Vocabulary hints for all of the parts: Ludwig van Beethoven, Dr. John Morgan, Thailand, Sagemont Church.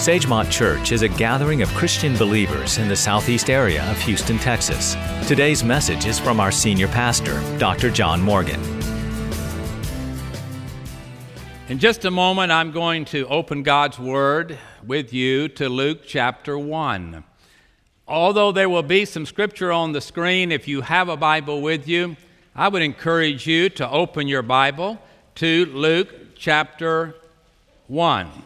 Sagemont Church is a gathering of Christian believers in the southeast area of Houston, Texas. Today's message is from our senior pastor, Dr. John Morgan. In just a moment, I'm going to open God's Word with you to Luke chapter 1. Although there will be some scripture on the screen, if you have a Bible with you, I would encourage you to open your Bible to Luke chapter 1.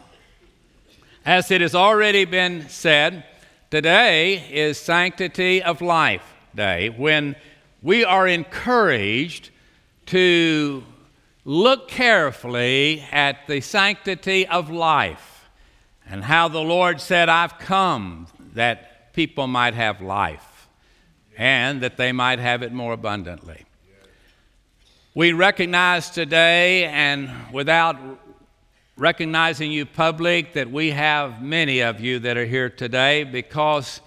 As it has already been said, today is Sanctity of Life Day, when we are encouraged to look carefully at the sanctity of life and how the Lord said, "I've come that people might have life and that they might have it more abundantly." We recognize today, and without recognizing you public, that we have many of you that are here today because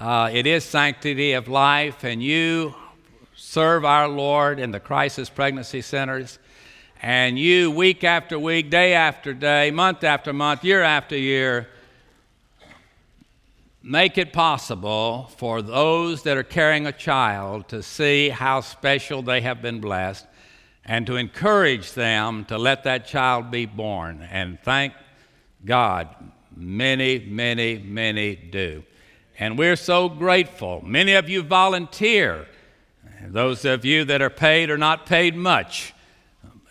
it is Sanctity of Life, and you serve our Lord in the crisis pregnancy centers, and you week after week, day after day, month after month, year after year, make it possible for those that are carrying a child to see how special they have been blessed, and to encourage them to let that child be born. And thank God, many, many, many do. And we're so grateful. Many of you volunteer. Those of you that are paid are not paid much,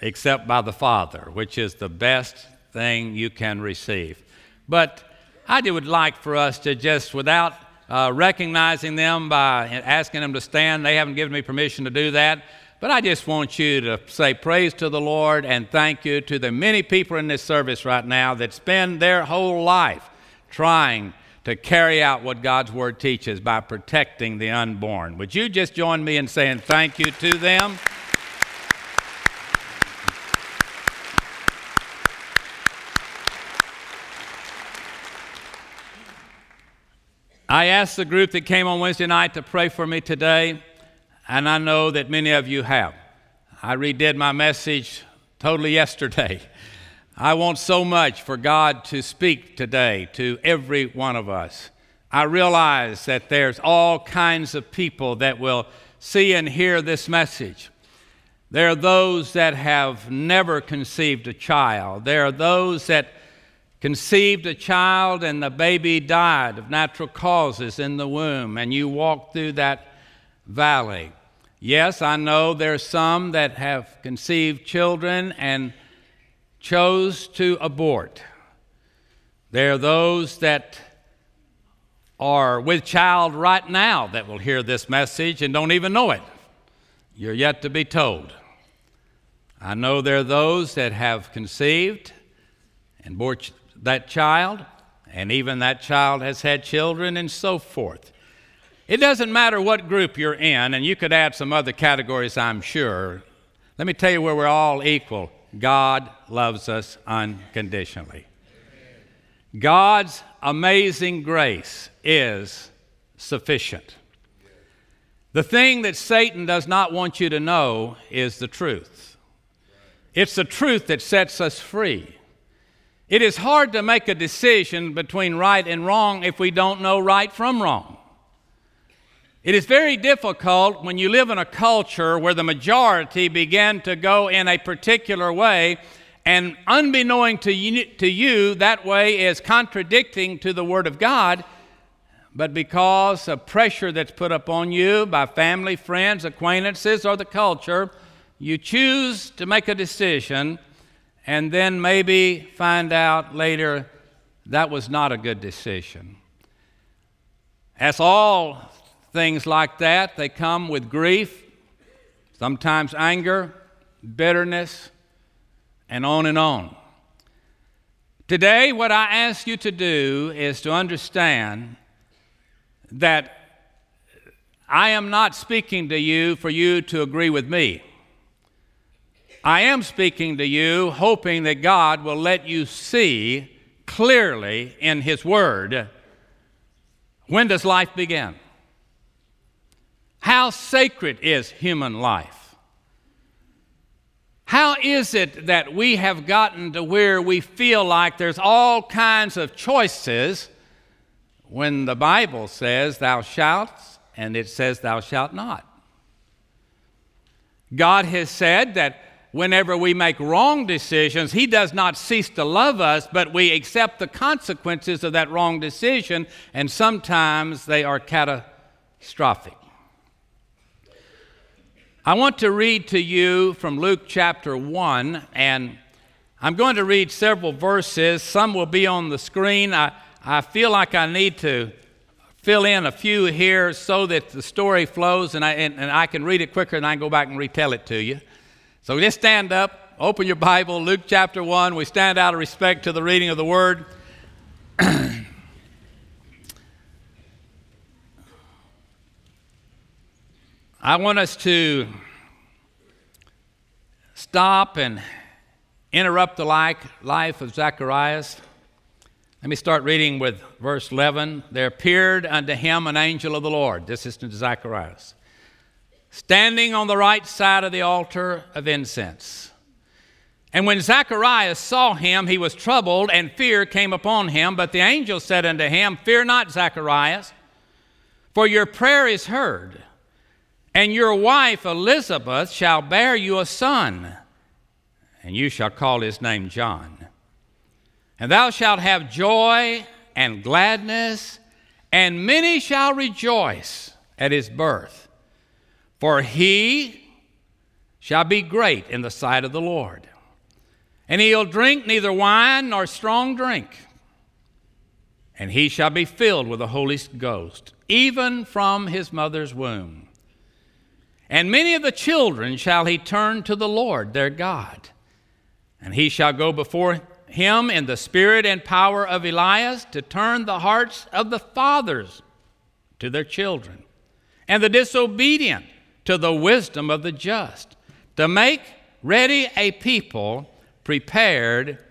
except by the Father, which is the best thing you can receive. But I would like for us to just, without recognizing them by asking them to stand, they haven't given me permission to do that, but I just want you to say praise to the Lord and thank you to the many people in this service right now that spend their whole life trying to carry out what God's Word teaches by protecting the unborn. Would you just join me in saying thank you to them? I asked the group that came on Wednesday night to pray for me today, and I know that many of you have. I redid my message totally yesterday. I want so much for God to speak today to every one of us. I realize that there's all kinds of people that will see and hear this message. There are those that have never conceived a child. There are those that conceived a child and the baby died of natural causes in the womb, and you walked through that valley. Yes, I know there's some that have conceived children and chose to abort. There are those that are with child right now that will hear this message and don't even know it. You're yet to be told. I know there are those that have conceived and bore that child, and even that child has had children and so forth. It doesn't matter what group you're in, and you could add some other categories, I'm sure. Let me tell you where we're all equal. God loves us unconditionally. Amen. God's amazing grace is sufficient. The thing that Satan does not want you to know is the truth. It's the truth that sets us free. It is hard to make a decision between right and wrong if we don't know right from wrong. It is very difficult when you live in a culture where the majority begin to go in a particular way, and unbeknown to you, that way is contradicting to the Word of God. But because of pressure that's put upon you by family, friends, acquaintances, or the culture, you choose to make a decision and then maybe find out later that was not a good decision. As all things like that, they come with grief, sometimes anger, bitterness, and on and on. Today, what I ask you to do is to understand that I am not speaking to you for you to agree with me. I am speaking to you hoping that God will let you see clearly in His Word, when does life begin? How sacred is human life? How is it that we have gotten to where we feel like there's all kinds of choices when the Bible says thou shalt and it says thou shalt not? God has said that whenever we make wrong decisions, He does not cease to love us, but we accept the consequences of that wrong decision, and sometimes they are catastrophic. I want to read to you from Luke chapter 1, and I'm going to read several verses. Some will be on the screen. I feel like I need to fill in a few here so that the story flows, and I can read it quicker, and I can go back and retell it to you. So just stand up, open your Bible, Luke chapter 1. We stand out of respect to the reading of the Word. I want us to stop and interrupt the life of Zacharias. Let me start reading with verse 11. There appeared unto him an angel of the Lord. This is to Zacharias, standing on the right side of the altar of incense. And when Zacharias saw him, he was troubled, and fear came upon him. But the angel said unto him, fear not, Zacharias, for your prayer is heard, and your wife Elizabeth shall bear you a son, and you shall call his name John. And thou shalt have joy and gladness, and many shall rejoice at his birth. For he shall be great in the sight of the Lord, and he'll drink neither wine nor strong drink, and he shall be filled with the Holy Ghost, even from his mother's womb. And many of the children shall he turn to the Lord their God, and he shall go before him in the spirit and power of Elias, to turn the hearts of the fathers to their children, and the disobedient to the wisdom of the just, to make ready a people prepared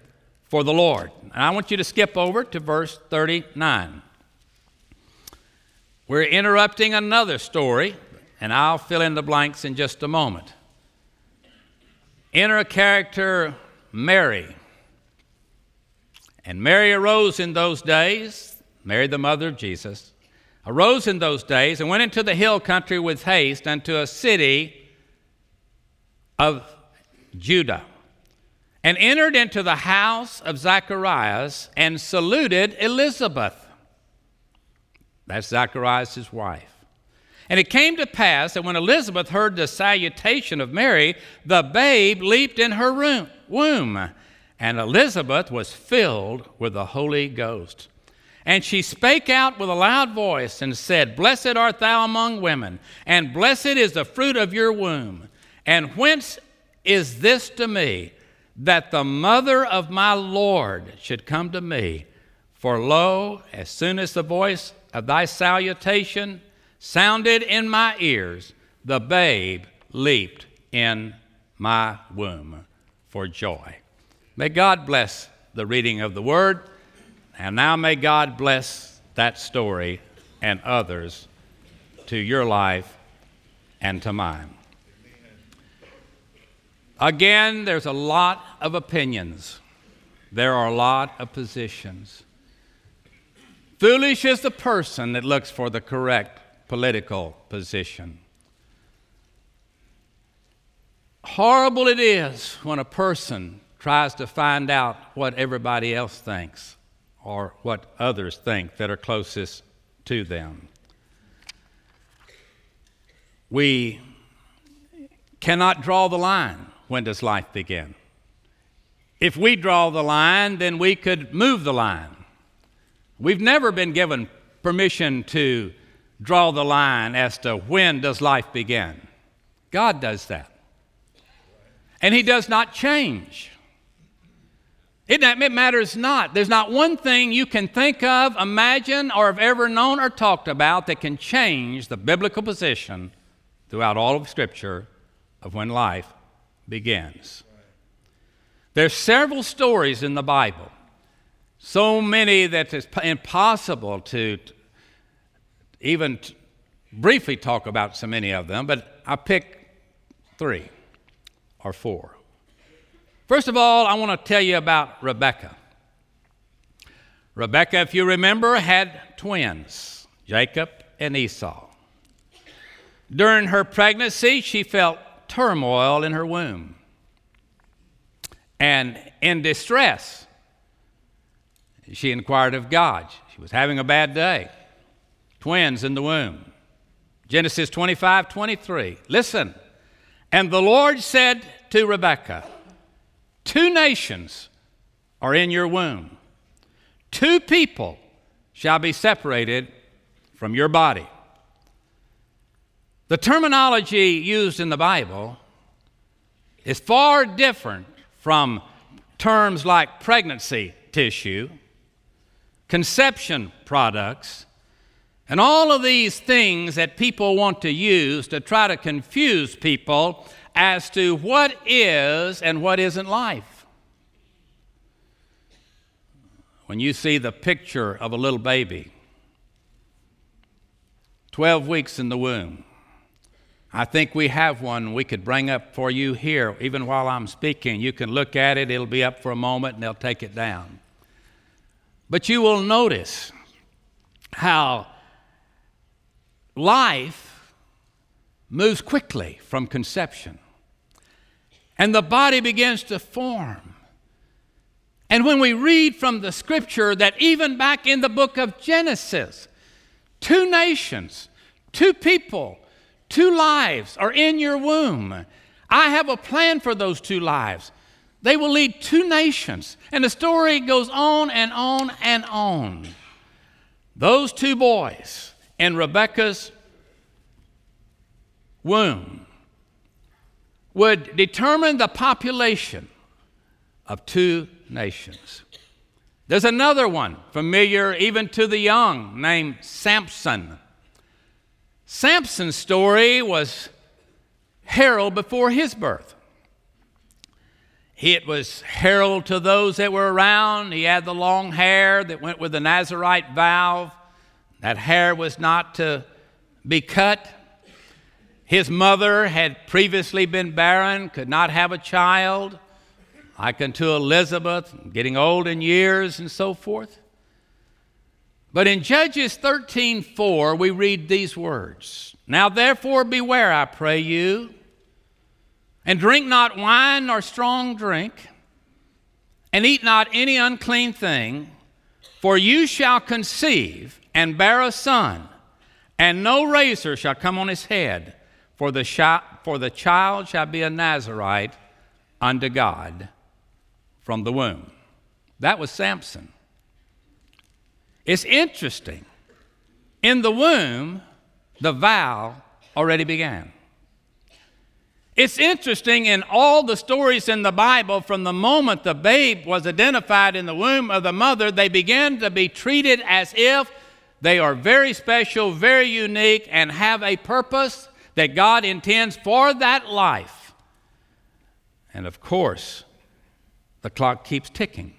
for the Lord. And I want you to skip over to verse 39. We're interrupting another story, and I'll fill in the blanks in just a moment. Enter a character, Mary. And Mary arose in those days, Mary the mother of Jesus, arose in those days and went into the hill country with haste unto a city of Judah, and entered into the house of Zacharias and saluted Elizabeth. That's Zacharias' wife. And it came to pass that when Elizabeth heard the salutation of Mary, the babe leaped in her womb, and Elizabeth was filled with the Holy Ghost. And she spake out with a loud voice and said, blessed art thou among women, and blessed is the fruit of your womb. And whence is this to me, that the mother of my Lord should come to me? For lo, as soon as the voice of thy salutation sounded in my ears, the babe leaped in my womb for joy. May God bless the reading of the Word. And now may God bless that story and others to your life and to mine. Again, there's a lot of opinions. There are a lot of positions. Foolish is the person that looks for the correct political position. Horrible it is when a person tries to find out what everybody else thinks, or what others think that are closest to them. We cannot draw the line. When does life begin? If we draw the line, then we could move the line. We've never been given permission to draw the line as to when does life begin. God does that. And He does not change. It matters not. There's not one thing you can think of, imagine, or have ever known or talked about that can change the biblical position throughout all of Scripture of when life begins. There's several stories in the Bible, so many that it's impossible to even briefly talk about so many of them, but I pick three or four. First of all, I want to tell you about Rebekah. Rebekah, if you remember, had twins, Jacob and Esau. During her pregnancy, she felt turmoil in her womb and in distress. She inquired of God. She was having a bad day. Twins in the womb. Genesis 25:23. Listen. And the Lord said to Rebekah, two nations are in your womb. Two people shall be separated from your body. The terminology used in the Bible is far different from terms like pregnancy tissue, conception products, and all of these things that people want to use to try to confuse people as to what is and what isn't life. When you see the picture of a little baby, 12 weeks in the womb, I think we have one we could bring up for you here, even while I'm speaking. You can look at it, it'll be up for a moment, and they'll take it down. But you will notice how life moves quickly from conception, and the body begins to form. And when we read from the scripture that even back in the book of Genesis, two nations, two people, two lives are in your womb. I have a plan for those two lives. They will lead two nations. And the story goes on and on and on. Those two boys in Rebekah's womb would determine the population of two nations. There's another one familiar even to the young named Samson. Samson's story was heralded before his birth. It was heralded to those that were around. He had the long hair that went with the Nazirite vow. That hair was not to be cut. His mother had previously been barren, could not have a child, like unto Elizabeth, getting old in years and so forth. But in Judges 13:4, we read these words. Now therefore beware, I pray you, and drink not wine nor strong drink, and eat not any unclean thing, for you shall conceive and bear a son, and no razor shall come on his head, for the child shall be a Nazirite unto God from the womb. That was Samson. It's interesting. In the womb, the vow already began. It's interesting in all the stories in the Bible, from the moment the babe was identified in the womb of the mother, they began to be treated as if they are very special, very unique, and have a purpose that God intends for that life. And of course, the clock keeps ticking.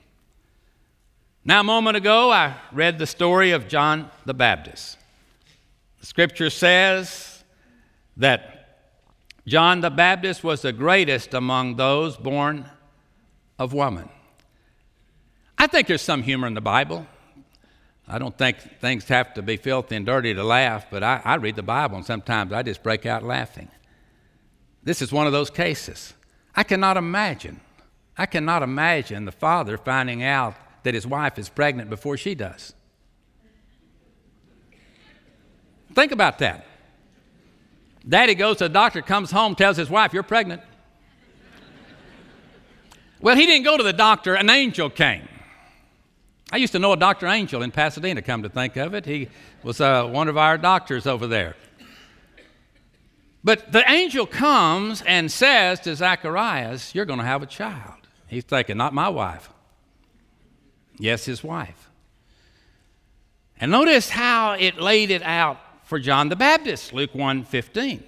Now, a moment ago, I read the story of John the Baptist. The scripture says that John the Baptist was the greatest among those born of woman. I think there's some humor in the Bible. I don't think things have to be filthy and dirty to laugh, but I read the Bible, and sometimes I just break out laughing. This is one of those cases. I cannot imagine the father finding out that his wife is pregnant before she does. Think about that. Daddy goes to the doctor, comes home, tells his wife, "You're pregnant." Well, he didn't go to the doctor. An angel came. I used to know a Dr. Angel in Pasadena, come to think of it. He was one of our doctors over there. But the angel comes and says to Zacharias, "You're going to have a child." He's thinking, "Not my wife." Yes, his wife. And notice how it laid it out for John the Baptist, Luke 1:15.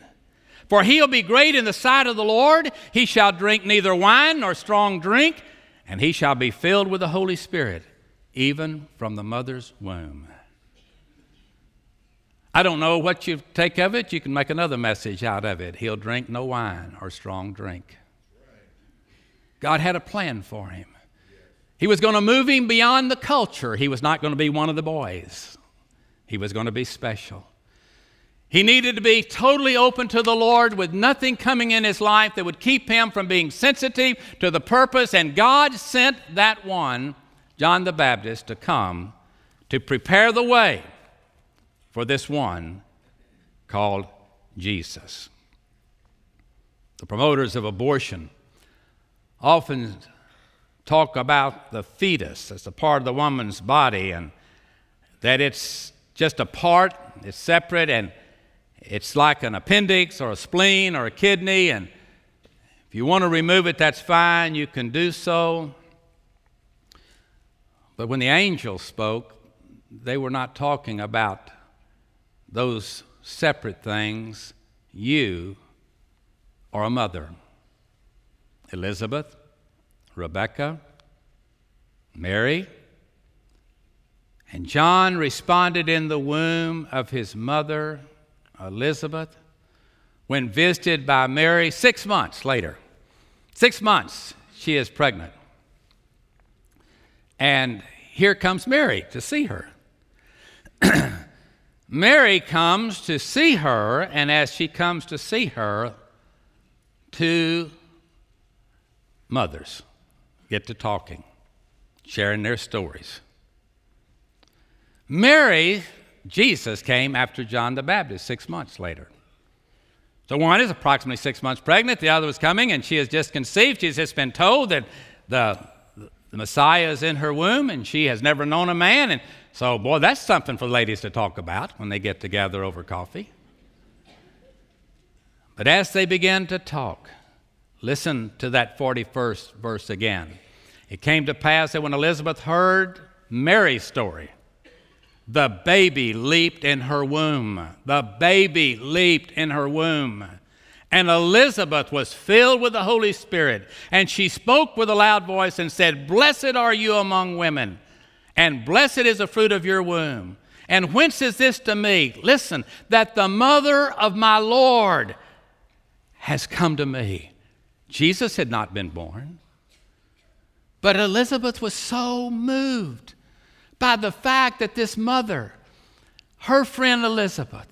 For he'll be great in the sight of the Lord. He shall drink neither wine nor strong drink, and he shall be filled with the Holy Spirit, even from the mother's womb. I don't know what you take of it. You can make another message out of it. He'll drink no wine or strong drink. God had a plan for him. He was going to move him beyond the culture. He was not going to be one of the boys. He was going to be special. He needed to be totally open to the Lord, with nothing coming in his life that would keep him from being sensitive to the purpose. And God sent that one, John the Baptist, to come to prepare the way for this one called Jesus. The promoters of abortion often talk about the fetus as a part of the woman's body, and that it's just a part, it's separate, and it's like an appendix or a spleen or a kidney, and if you want to remove it, that's fine, you can do so. But when the angels spoke, they were not talking about those separate things. You are a mother. Elizabeth, Rebecca, Mary, and John responded in the womb of his mother, Elizabeth, when visited by Mary 6 months later. 6 months, she is pregnant. And here comes Mary to see her. Mary comes to see her, and as she comes to see her, two mothers get to talking, sharing their stories. Mary, Jesus came after John the Baptist 6 months later. So one is approximately 6 months pregnant, the other was coming, and she has just conceived. She's just been told that the Messiah is in her womb, and she has never known a man. And so, boy, that's something for ladies to talk about when they get together over coffee. But as they began to talk, listen to that 41st verse again. It came to pass that when Elizabeth heard Mary's story, the baby leaped in her womb. The baby leaped in her womb. And Elizabeth was filled with the Holy Spirit, and she spoke with a loud voice and said, "Blessed are you among women, and blessed is the fruit of your womb. And whence is this to me?" Listen, "that the mother of my Lord has come to me." Jesus had not been born, but Elizabeth was so moved by the fact that this mother, her friend Elizabeth,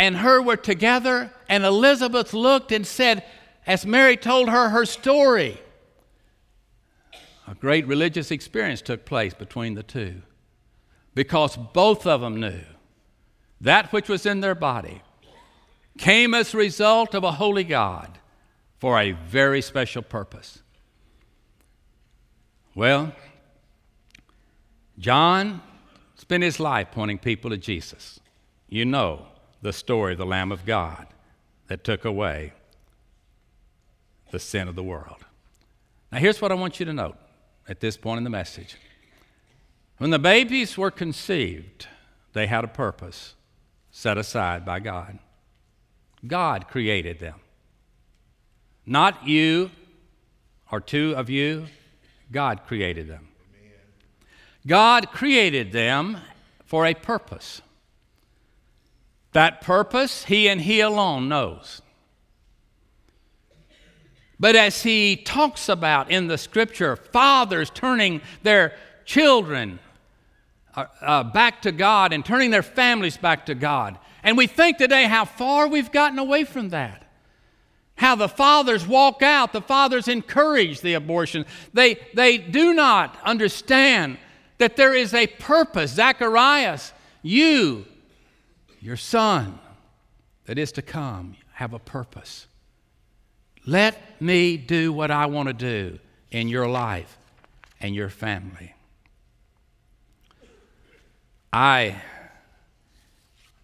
and her were together, and Elizabeth looked and said, as Mary told her her story, a great religious experience took place between the two, because both of them knew that which was in their body came as a result of a holy God for a very special purpose. Well, John spent his life pointing people to Jesus. You know the story of the Lamb of God that took away the sin of the world. Now, here's what I want you to note at this point in the message. When the babies were conceived, they had a purpose set aside by God. God created them. Not you or two of you. God created them. God created them for a purpose. That purpose, he and he alone knows. But as he talks about in the Scripture, fathers turning their children back to God and turning their families back to God. And we think today how far we've gotten away from that. How the fathers walk out, the fathers encourage the abortion. They do not understand that there is a purpose. Zacharias, you, your son that is to come, have a purpose. Let me do what I want to do in your life and your family. I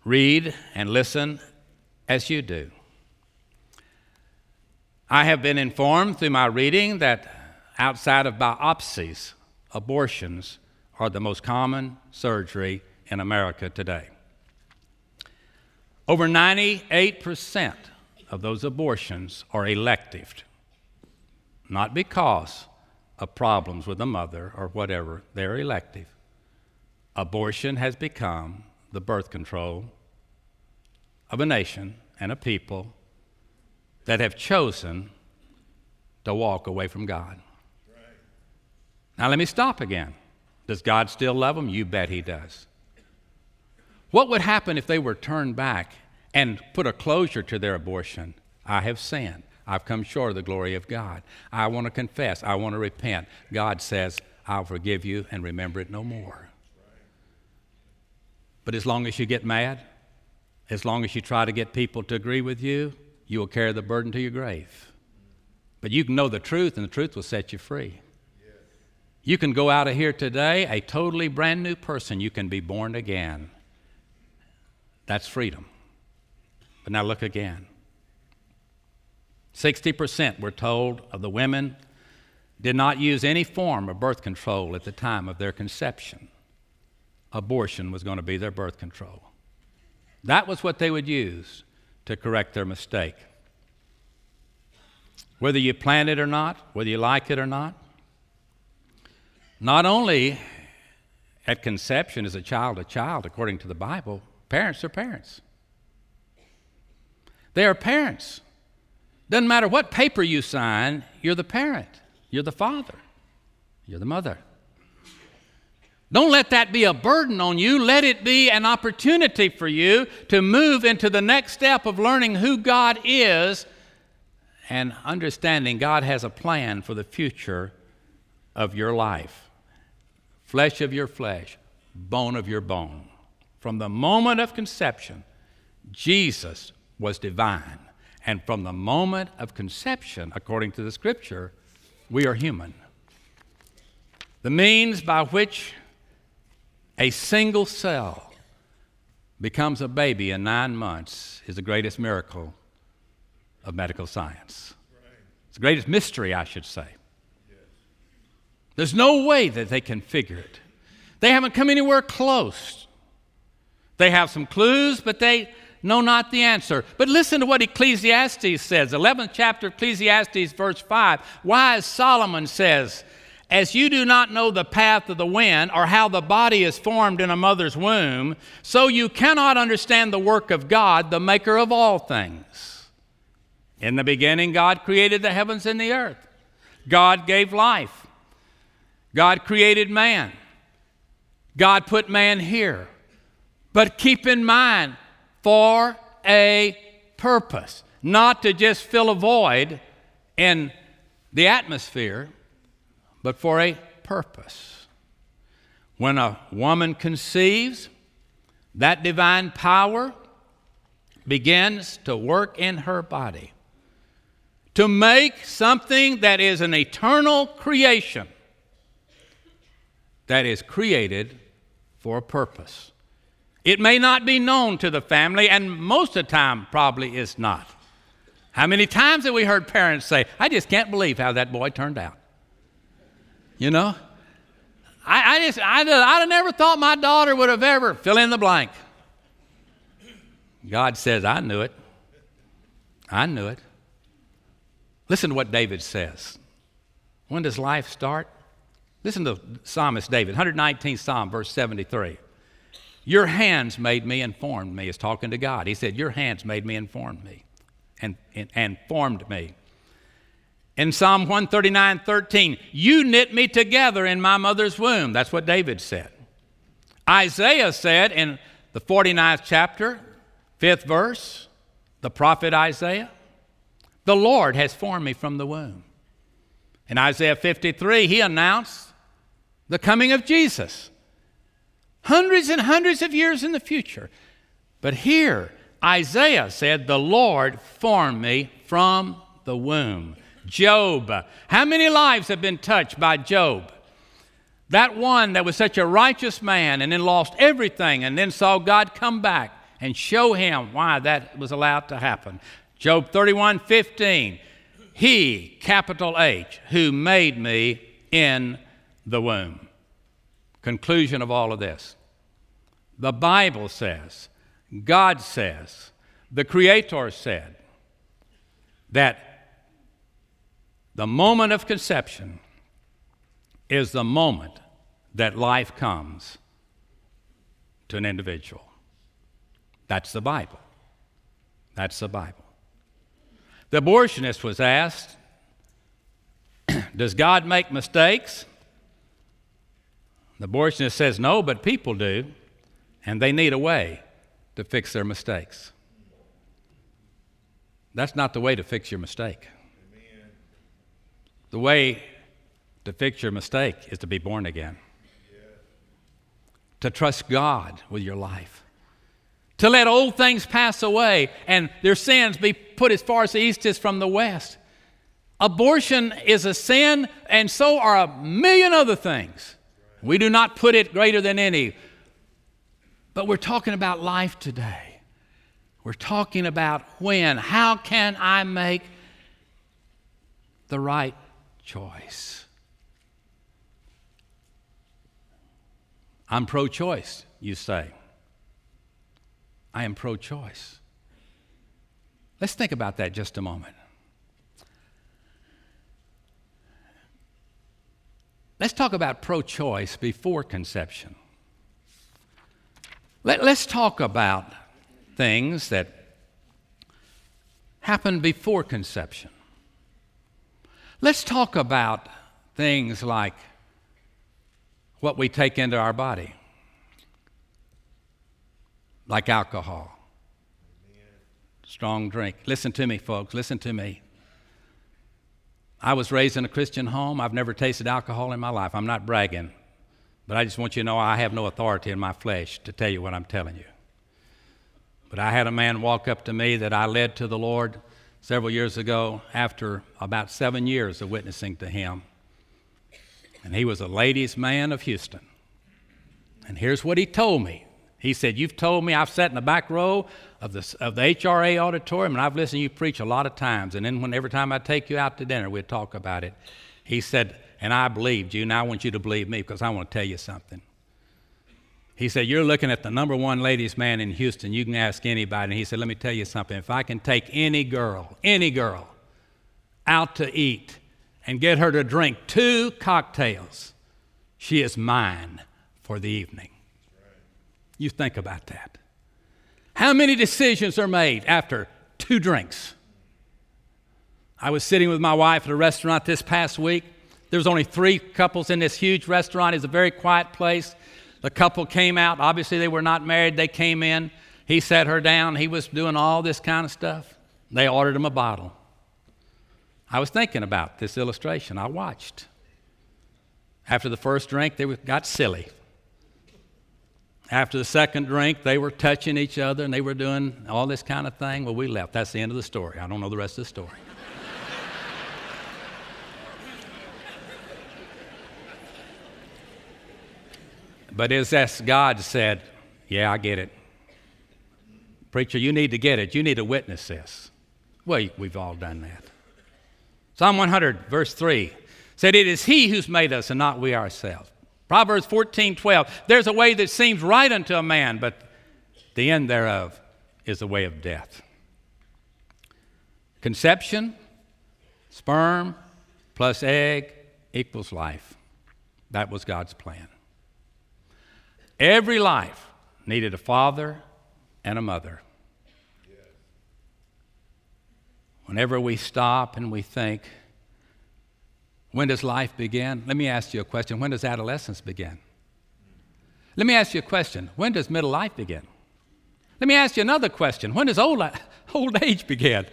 read and listen as you do. I have been informed through my reading that outside of biopsies, abortions are the most common surgery in America today. Over 98% of those abortions are elective, not because of problems with the mother or whatever, they're elective. Abortion has become the birth control of a nation and a people that have chosen to walk away from God. Right. Now let me stop again. Does God still love them? You bet he does. What would happen if they were turned back and put a closure to their abortion? I have sinned. I've come short of the glory of God. I want to confess. I want to repent. God says, I'll forgive you and remember it no more. But as long as you get mad, as long as you try to get people to agree with you, you will carry the burden to your grave. But you can know the truth, and the truth will set you free. Yes. You can go out of here today a totally brand new person. You can be born again. That's freedom. But now look again. 60%, we're told, of the women did not use any form of birth control at the time of their conception. Abortion was going to be their birth control. That was what they would use to correct their mistake. Whether you plan it or not, whether you like it or not, not only at conception is a child, according to the Bible, parents are parents. They are parents. Doesn't matter what paper you sign, you're the parent, you're the father, you're the mother. Don't let that be a burden on you. Let it be an opportunity for you to move into the next step of learning who God is and understanding God has a plan for the future of your life. Flesh of your flesh, bone of your bone. From the moment of conception, Jesus was divine. And from the moment of conception, according to the Scripture, we are human. The means by which a single cell becomes a baby in 9 months is the greatest miracle of medical science. It's the greatest mystery, I should say. There's no way that they can figure it. They haven't come anywhere close. They have some clues, but they know not the answer. But listen to what Ecclesiastes says, 11th chapter of Ecclesiastes, verse 5. Wise Solomon says, as you do not know the path of the wind or how the body is formed in a mother's womb, so you cannot understand the work of God, the maker of all things. In the beginning, God created the heavens and the earth. God gave life. God created man. God put man here. But keep in mind, for a purpose, not to just fill a void in the atmosphere, but for a purpose. When a woman conceives, that divine power begins to work in her body to make something that is an eternal creation that is created for a purpose. It may not be known to the family, and most of the time probably is not. How many times have we heard parents say, I just can't believe how that boy turned out? You know, I never thought my daughter would have ever fill in the blank. God says, I knew it. I knew it. Listen to what David says. When does life start? Listen to Psalmist David, 119th Psalm, verse 73. Your hands made me and formed me. He's talking to God. He said, your hands made me and formed me. And formed me. In Psalm 139, 13, you knit me together in my mother's womb. That's what David said. Isaiah said in the 49th chapter, 5th verse, the prophet Isaiah, the Lord has formed me from the womb. In Isaiah 53, he announced the coming of Jesus. Hundreds and hundreds of years in the future. But here, Isaiah said, the Lord formed me from the womb. Job. How many lives have been touched by Job? That one that was such a righteous man and then lost everything and then saw God come back and show him why that was allowed to happen. Job 31:15. He, capital H, who made me in the womb. Conclusion of all of this. The Bible says, God says, the Creator said that the moment of conception is the moment that life comes to an individual. That's the Bible. That's the Bible. The abortionist was asked, Does God make mistakes? The abortionist says no, but people do, and they need a way to fix their mistakes. That's not the way to fix your mistake. Amen. The way to fix your mistake is to be born again, yeah. To trust God with your life, to let old things pass away and their sins be put as far as the east is from the west. Abortion is a sin, and so are a million other things. Right. We do not put it greater than any. But we're talking about life today. We're talking about when. How can I make the right choice? I'm pro-choice, you say. I am pro-choice. Let's think about that just a moment. Let's talk about pro-choice before conception. Let's talk about things that happen before conception. Let's talk about things like what we take into our body, like alcohol, strong drink. Listen to me, folks. Listen to me. I was raised in a Christian home. I've never tasted alcohol in my life. I'm not bragging. But I just want you to know I have no authority in my flesh to tell you what I'm telling you. But I had a man walk up to me that I led to the Lord several years ago after about 7 years of witnessing to him. And he was a ladies' man of Houston. And here's what he told me. He said, "You've told me, I've sat in the back row of the HRA auditorium, and I've listened to you preach a lot of times. And then every time I take you out to dinner, we'd talk about it." He said, "And I believed you, and I want you to believe me because I want to tell you something." He said, "You're looking at the number one ladies' man in Houston. You can ask anybody." And he said, "Let me tell you something. If I can take any girl, out to eat and get her to drink 2 cocktails, she is mine for the evening." Right. You think about that. How many decisions are made after 2 drinks? I was sitting with my wife at a restaurant this past week. There's only 3 couples in this huge restaurant. It's a very quiet place. The couple came out. Obviously, they were not married. They came in. He sat her down. He was doing all this kind of stuff. They ordered him a bottle. I was thinking about this illustration. I watched. After the first drink, they got silly. After the second drink, they were touching each other, and they were doing all this kind of thing. Well, we left. That's the end of the story. I don't know the rest of the story. But as God said, "Yeah, I get it. Preacher, you need to get it. You need to witness this." Well, we've all done that. Psalm 100, verse 3 said, "It is He who's made us and not we ourselves." Proverbs 14:12, "There's a way that seems right unto a man, but the end thereof is the way of death." Conception, sperm plus egg equals life. That was God's plan. Every life needed a father and a mother. Yes. Whenever we stop and we think, when does life begin? Let me ask you a question. When does adolescence begin? Let me ask you a question. When does middle life begin? Let me ask you another question. When does old age begin?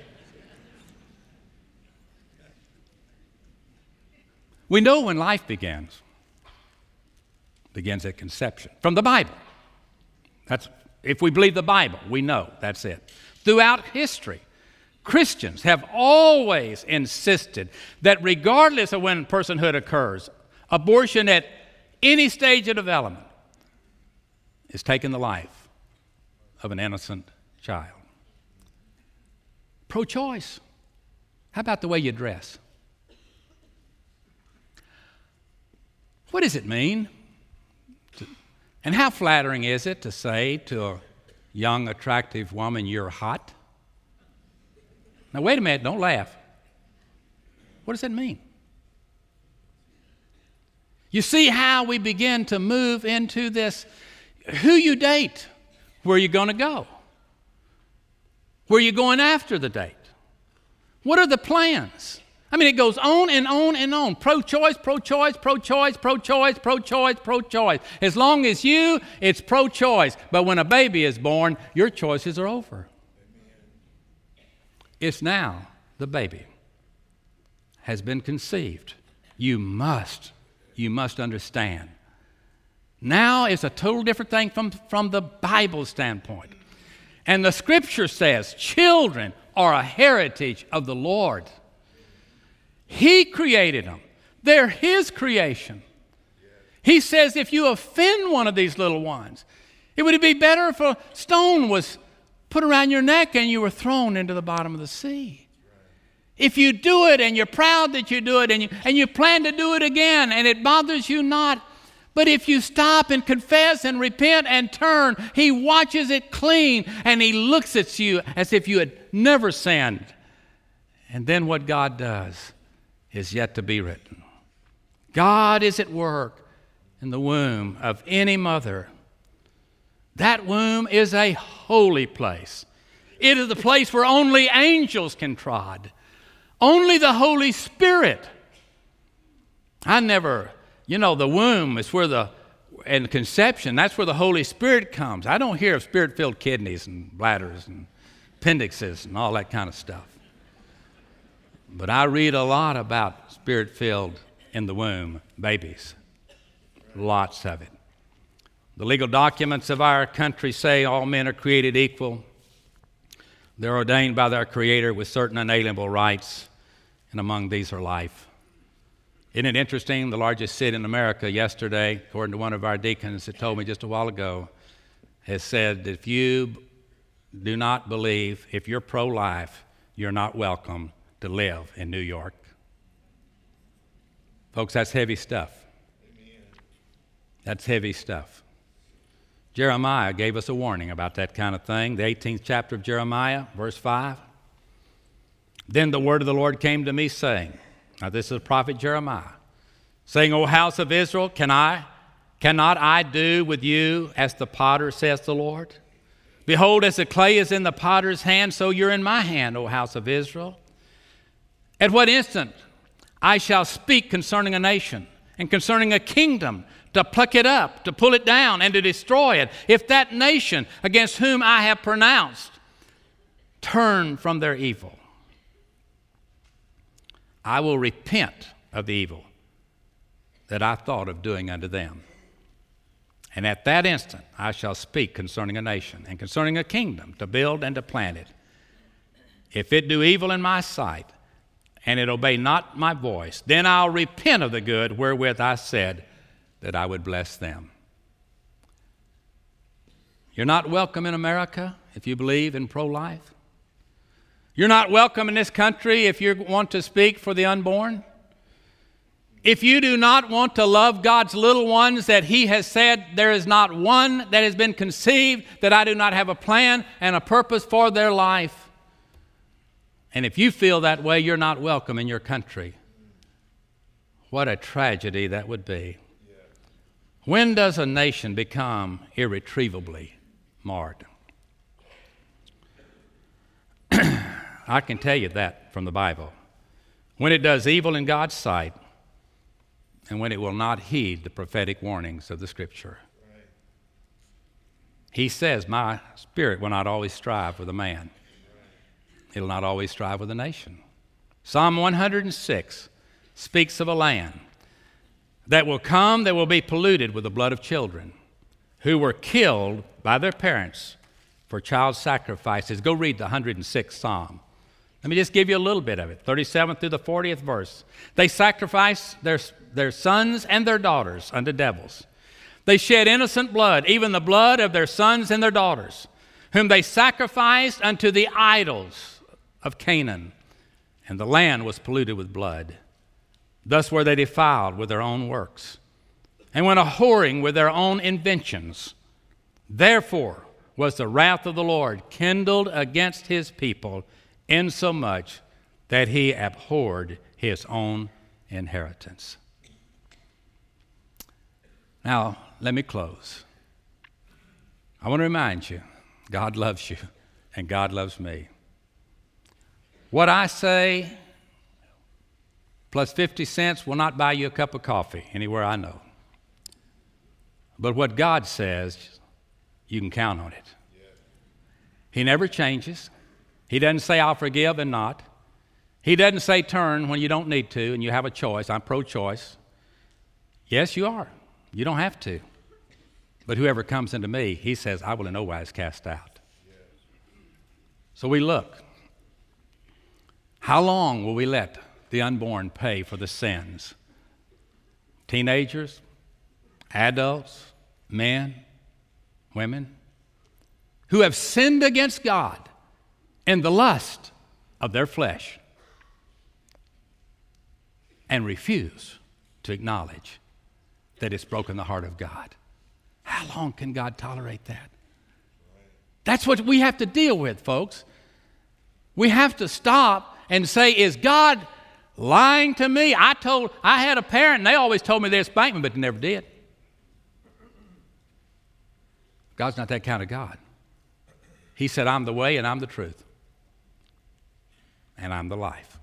We know when life begins. Begins at conception. From the Bible. That's, if we believe the Bible, we know that's it. Throughout history, Christians have always insisted that regardless of when personhood occurs, abortion at any stage of development is taking the life of an innocent child. Pro-choice. How about the way you dress? What does it mean? And how flattering is it to say to a young, attractive woman, "You're hot"? Now, wait a minute, don't laugh. What does that mean? You see how we begin to move into this, who you date, where you're going to go, where you're going after the date, what are the plans? I mean, it goes on and on and on. Pro-choice, pro-choice, pro-choice, pro-choice, pro-choice, pro-choice. As long as you, it's pro-choice. But when a baby is born, your choices are over. It's now the baby has been conceived. You must understand. Now it's a total different thing from the Bible standpoint. And the Scripture says children are a heritage of the Lord. He created them. They're His creation. He says if you offend one of these little ones, it would be better if a stone was put around your neck and you were thrown into the bottom of the sea. If you do it and you're proud that you do it and you plan to do it again and it bothers you not, but if you stop and confess and repent and turn, He watches it clean and He looks at you as if you had never sinned. And then what God does is yet to be written. God is at work in the womb of any mother. That womb is a holy place. It is the place where only angels can trod. Only the Holy Spirit. The womb is where and conception, that's where the Holy Spirit comes. I don't hear of spirit-filled kidneys and bladders and appendixes and all that kind of stuff. But I read a lot about spirit-filled in the womb babies, lots of it. The legal documents of our country say all men are created equal. They're ordained by their Creator with certain unalienable rights, and among these are life. Isn't it interesting? The largest city in America yesterday, according to one of our deacons that told me just a while ago, has said that if you do not believe, if you're pro-life, you're not welcome to live in New York. Folks, that's heavy stuff. Amen. That's heavy stuff. Jeremiah gave us a warning about that kind of thing. The 18th chapter of Jeremiah, verse 5. Then the word of the Lord came to me, saying, now this is the prophet Jeremiah, saying, O house of Israel, cannot I do with you as the potter, says the Lord? Behold, as the clay is in the potter's hand, so you're in my hand, O house of Israel. At what instant I shall speak concerning a nation and concerning a kingdom, to pluck it up, to pull it down, and to destroy it, if that nation against whom I have pronounced turn from their evil. I will repent of the evil that I thought of doing unto them. And at that instant I shall speak concerning a nation and concerning a kingdom, to build and to plant it. If it do evil in my sight, and it obey not my voice, then I'll repent of the good wherewith I said that I would bless them. You're not welcome in America if you believe in pro-life. You're not welcome in this country if you want to speak for the unborn. If you do not want to love God's little ones that He has said, there is not one that has been conceived that I do not have a plan and a purpose for their life. And if you feel that way, you're not welcome in your country. What a tragedy that would be. When does a nation become irretrievably marred? I can tell you that from the Bible. When it does evil in God's sight, and when it will not heed the prophetic warnings of the Scripture. Right. He says, my spirit will not always strive with a man. Right. It will not always strive with a nation. Psalm 106 speaks of a land that will come, that will be polluted with the blood of children who were killed by their parents for child sacrifices. Go read the 106th Psalm. Let me just give you a little bit of it, 37th through the 40th verse. They sacrificed their sons and their daughters unto devils. They shed innocent blood, even the blood of their sons and their daughters, whom they sacrificed unto the idols of Canaan, and the land was polluted with blood. Thus were they defiled with their own works, and went a-whoring with their own inventions. Therefore was the wrath of the Lord kindled against His people, insomuch that He abhorred His own inheritance. Now, let me close. I want to remind you, God loves you, and God loves me. What I say plus 50 cents will not buy you a cup of coffee anywhere I know. But what God says, you can count on it. He never changes. He doesn't say, I'll forgive and not. He doesn't say, turn when you don't need to and you have a choice. I'm pro-choice. Yes, you are. You don't have to. But whoever comes into me, he says, I will in no wise cast out. Yes. So we look. How long will we let the unborn pay for the sins? Teenagers, adults, men, women, who have sinned against God in the lust of their flesh and refuse to acknowledge that it's broken the heart of God. How long can God tolerate that? That's what we have to deal with, folks. We have to stop and say, is God lying to me? I had a parent, and they always told me they'd spank me, but they never did. God's not that kind of God. He said, I'm the way, and I'm the truth, and I'm the life.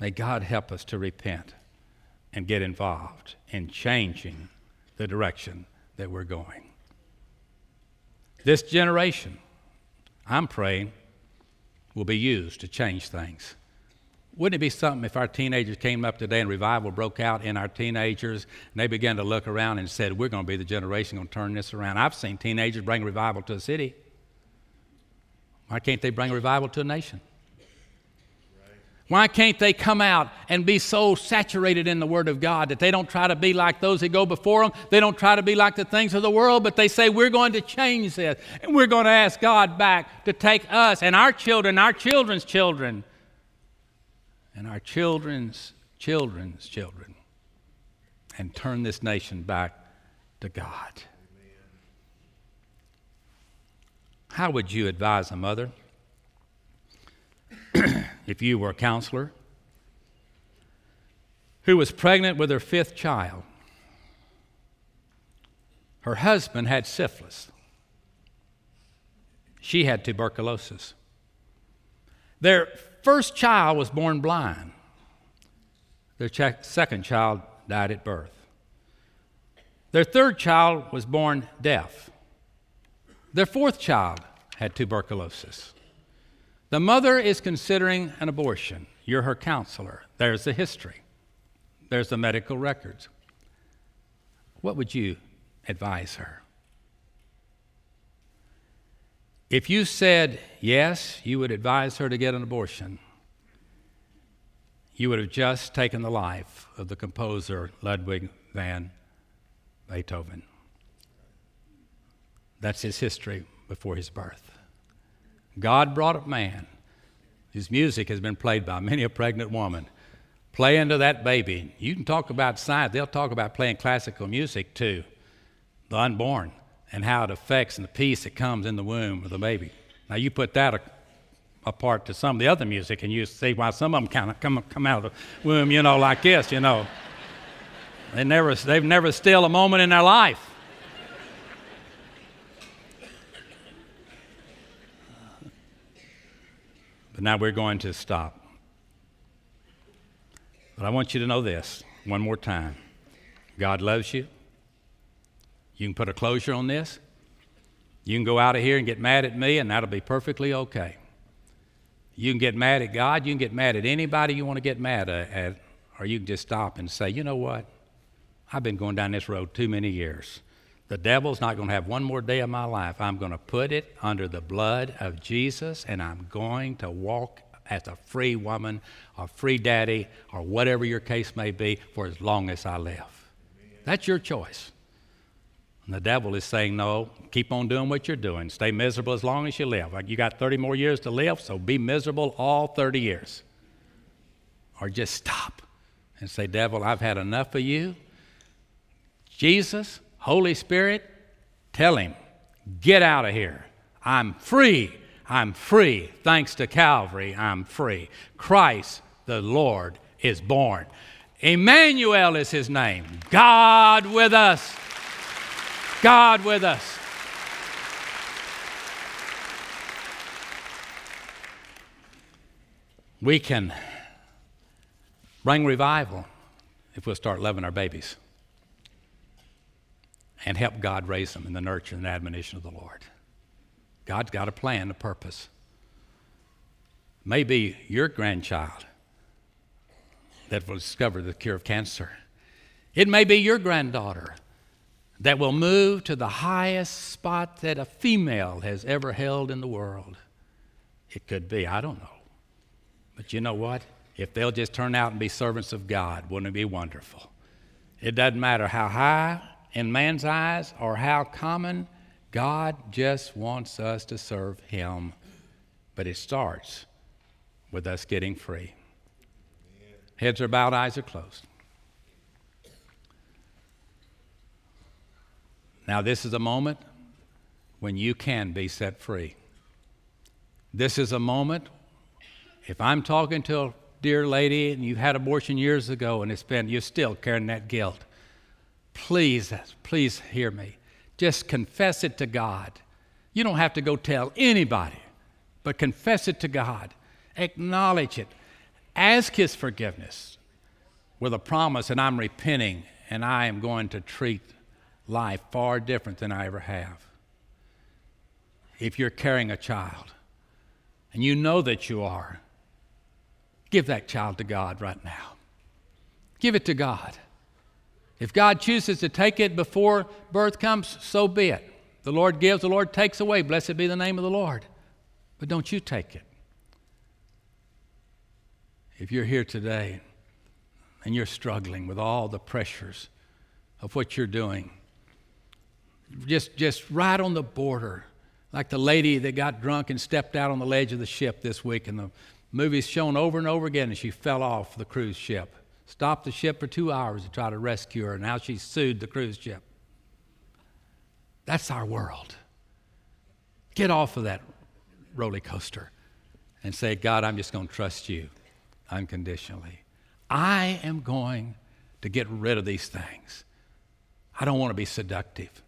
May God help us to repent and get involved in changing the direction that we're going. This generation, I'm praying, will be used to change things. Wouldn't it be something if our teenagers came up today and revival broke out in our teenagers and they began to look around and said, we're going to be the generation going to turn this around. I've seen teenagers bring revival to a city. Why can't they bring revival to a nation? Why can't they come out and be so saturated in the Word of God that they don't try to be like those that go before them? They don't try to be like the things of the world, but they say, we're going to change this, and we're going to ask God back to take us and our children, our children's children, and our children's children's children, and turn this nation back to God. Amen. How would you advise a mother? If you were a counselor who was pregnant with her 5th child, her husband had syphilis, she had tuberculosis, their first child was born blind, their second child died at birth, their third child was born deaf, their fourth child had tuberculosis. The mother is considering an abortion. You're her counselor. There's the history. There's the medical records. What would you advise her? If you said yes, you would advise her to get an abortion, you would have just taken the life of the composer Ludwig van Beethoven. That's his history before his birth. God brought up man. His music has been played by many a pregnant woman. Play into that baby. You can talk about science. They'll talk about playing classical music to the unborn and how it affects and the peace that comes in the womb of the baby. Now, you put that apart to some of the other music, and you see why some of them kind of come out of the womb, you know, like this, you know. They've never still a moment in their life. But now we're going to stop. But I want you to know this one more time. God loves you. You can put a closure on this. You can go out of here and get mad at me, and that'll be perfectly okay. You can get mad at God. You can get mad at anybody you want to get mad at, or you can just stop and say, you know what? I've been going down this road too many years. The devil's not going to have one more day of my life. I'm going to put it under the blood of Jesus, and I'm going to walk as a free woman or free daddy or whatever your case may be for as long as I live. Amen. That's your choice. And the devil is saying, no, keep on doing what you're doing. Stay miserable as long as you live. Like you got 30 more years to live, so be miserable all 30 years. Or just stop and say, devil, I've had enough of you. Jesus, Holy Spirit, tell him, get out of here. I'm free. I'm free. Thanks to Calvary, I'm free. Christ the Lord is born. Emmanuel is his name. God with us. God with us. We can bring revival if we'll start loving our babies and help God raise them in the nurture and admonition of the Lord. God's got a plan, a purpose. Maybe your grandchild that will discover the cure of cancer. It may be your granddaughter that will move to the highest spot that a female has ever held in the world. It could be, I don't know. But you know what? If they'll just turn out and be servants of God, wouldn't it be wonderful? It doesn't matter how high in man's eyes or how common, God just wants us to serve Him. But it starts with us getting free. Heads are bowed, eyes are closed. Now this is a moment when you can be set free. This is a moment, if I'm talking to a dear lady and you had abortion years ago and you're still carrying that guilt, please, please hear me. Just confess it to God. You don't have to go tell anybody, but confess it to God. Acknowledge it. Ask His forgiveness with a promise that I'm repenting and I am going to treat life far different than I ever have. If you're carrying a child and you know that you are, give that child to God right now. Give it to God. If God chooses to take it before birth comes, so be it. The Lord gives, the Lord takes away. Blessed be the name of the Lord. But don't you take it. If you're here today and you're struggling with all the pressures of what you're doing, just right on the border, like the lady that got drunk and stepped out on the ledge of the ship this week, and the movie's shown over and over again, and she fell off the cruise ship. Stopped the ship for 2 hours to try to rescue her. Now she's sued the cruise ship. That's our world. Get off of that roller coaster and say, God, I'm just going to trust you unconditionally. I am going to get rid of these things. I don't want to be seductive.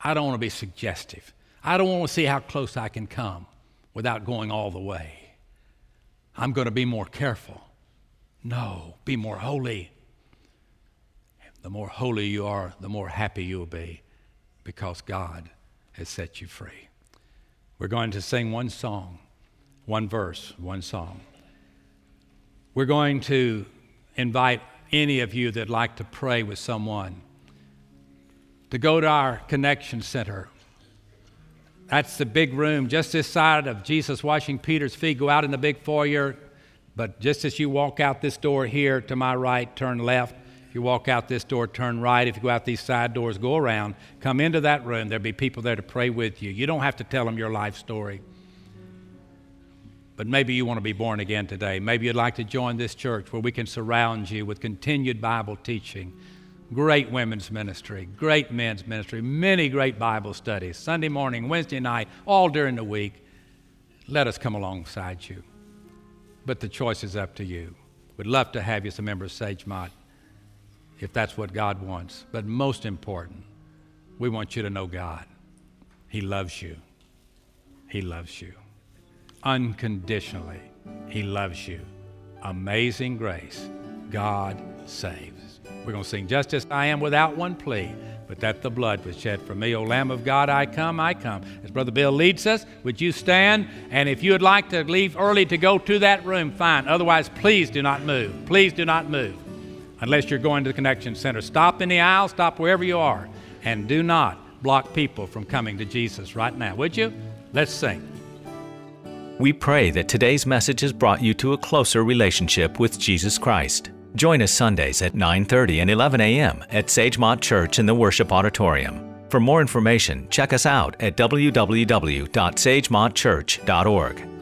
I don't want to be suggestive. I don't want to see how close I can come without going all the way. I'm going to be more careful. No, be more holy. The more holy you are, the more happy you'll be, because God has set you free. We're going to sing one song, one verse, one song. We're going to invite any of you that like to pray with someone to go to our Connection Center. That's the big room just this side of Jesus washing Peter's feet. Go out in the big foyer. But just as you walk out this door here to my right, turn left. If you walk out this door, turn right. If you go out these side doors, go around. Come into that room. There'll be people there to pray with you. You don't have to tell them your life story. But maybe you want to be born again today. Maybe you'd like to join this church where we can surround you with continued Bible teaching, great women's ministry, great men's ministry, many great Bible studies, Sunday morning, Wednesday night, all during the week. Let us come alongside you. But the choice is up to you. We'd love to have you as a member of Sagemont if that's what God wants. But most important, we want you to know God. He loves you. He loves you. Unconditionally, He loves you. Amazing grace. God saves. We're going to sing, just as I am without one plea, but that the blood was shed for me. O Lamb of God, I come, I come. As Brother Bill leads us, would you stand? And if you would like to leave early to go to that room, fine. Otherwise, please do not move. Please do not move unless you're going to the Connection Center. Stop in the aisle, stop wherever you are, and do not block people from coming to Jesus right now, would you? Let's sing. We pray that today's message has brought you to a closer relationship with Jesus Christ. Join us Sundays at 9:30 and 11 a.m. at Sagemont Church in the Worship Auditorium. For more information, check us out at www.sagemontchurch.org.